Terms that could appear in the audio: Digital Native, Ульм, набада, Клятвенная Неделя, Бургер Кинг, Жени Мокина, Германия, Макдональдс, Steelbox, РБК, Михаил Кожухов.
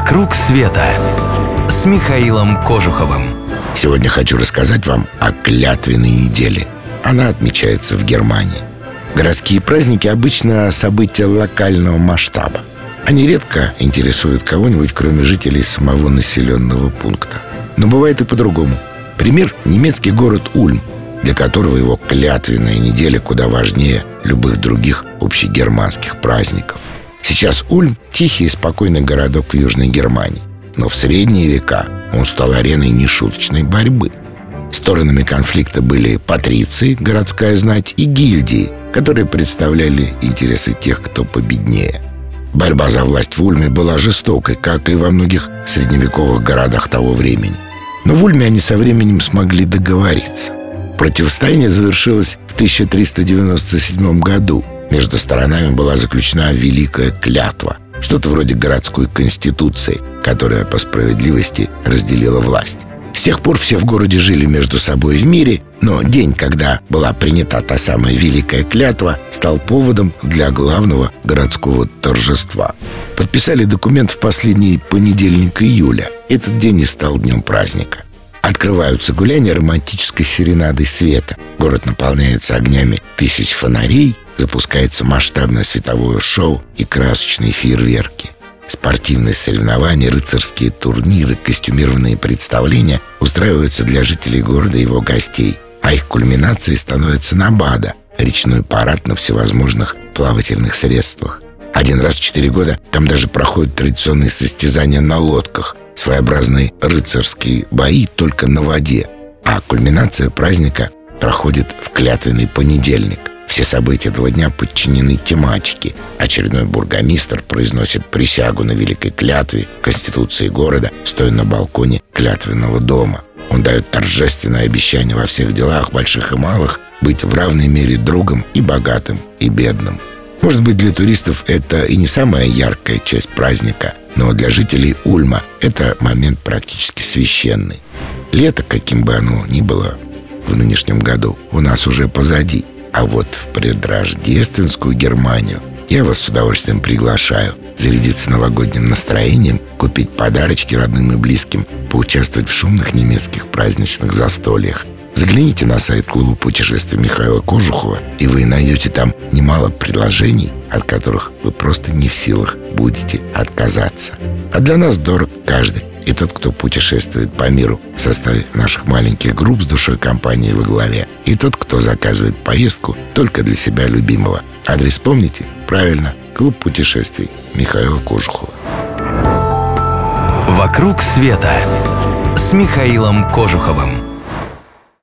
«Вокруг света» с Михаилом Кожуховым. Сегодня хочу рассказать вам о Клятвенной неделе. Она отмечается в Германии. Городские праздники обычно события локального масштаба. Они редко интересуют кого-нибудь, кроме жителей самого населенного пункта. Но бывает и по-другому. Пример – немецкий город Ульм, для которого его Клятвенная неделя куда важнее любых других общегерманских праздников. Сейчас Ульм – тихий и спокойный городок в Южной Германии. Но в средние века он стал ареной нешуточной борьбы. Сторонами конфликта были патриции, городская знать, и гильдии, которые представляли интересы тех, кто победнее. Борьба за власть в Ульме была жестокой, как и во многих средневековых городах того времени. Но в Ульме они со временем смогли договориться. Противостояние завершилось в 1397 году. Между сторонами была заключена Великая Клятва, что-то вроде городской конституции, которая по справедливости разделила власть. С тех пор все в городе жили между собой в мире, но день, когда была принята та самая Великая Клятва, стал поводом для главного городского торжества. Подписали документ в последний понедельник июля. Этот день и стал днем праздника. Открываются гуляния романтической серенадой света. Город наполняется огнями тысяч фонарей, запускается масштабное световое шоу и красочные фейерверки. Спортивные соревнования, рыцарские турниры, костюмированные представления устраиваются для жителей города и его гостей, а их кульминацией становится набада – речной парад на всевозможных плавательных средствах. Один раз в 4 года там даже проходят традиционные состязания на лодках, своеобразные рыцарские бои только на воде. А кульминация праздника проходит в клятвенный понедельник. Все события этого дня подчинены тематике. Очередной бургомистр произносит присягу на Великой Клятве, Конституции города, стоя на балконе клятвенного дома. Он дает торжественное обещание во всех делах, больших и малых, быть в равной мере другом и богатым, и бедным. Может быть, для туристов это и не самая яркая часть праздника, но для жителей Ульма это момент практически священный. Лето, каким бы оно ни было в нынешнем году, у нас уже позади. А вот в предрождественскую Германию я вас с удовольствием приглашаю зарядиться новогодним настроением, купить подарочки родным и близким, поучаствовать в шумных немецких праздничных застольях. Загляните на сайт клуба путешествий Михаила Кожухова, и вы найдете там немало предложений, от которых вы просто не в силах будете отказаться. А для нас дорог каждый. И тот, кто путешествует по миру в составе наших маленьких групп с душой компании во главе. И тот, кто заказывает поездку только для себя любимого. Адрес помните? Правильно, клуб путешествий Михаила Кожухова. «Вокруг света» с Михаилом Кожуховым.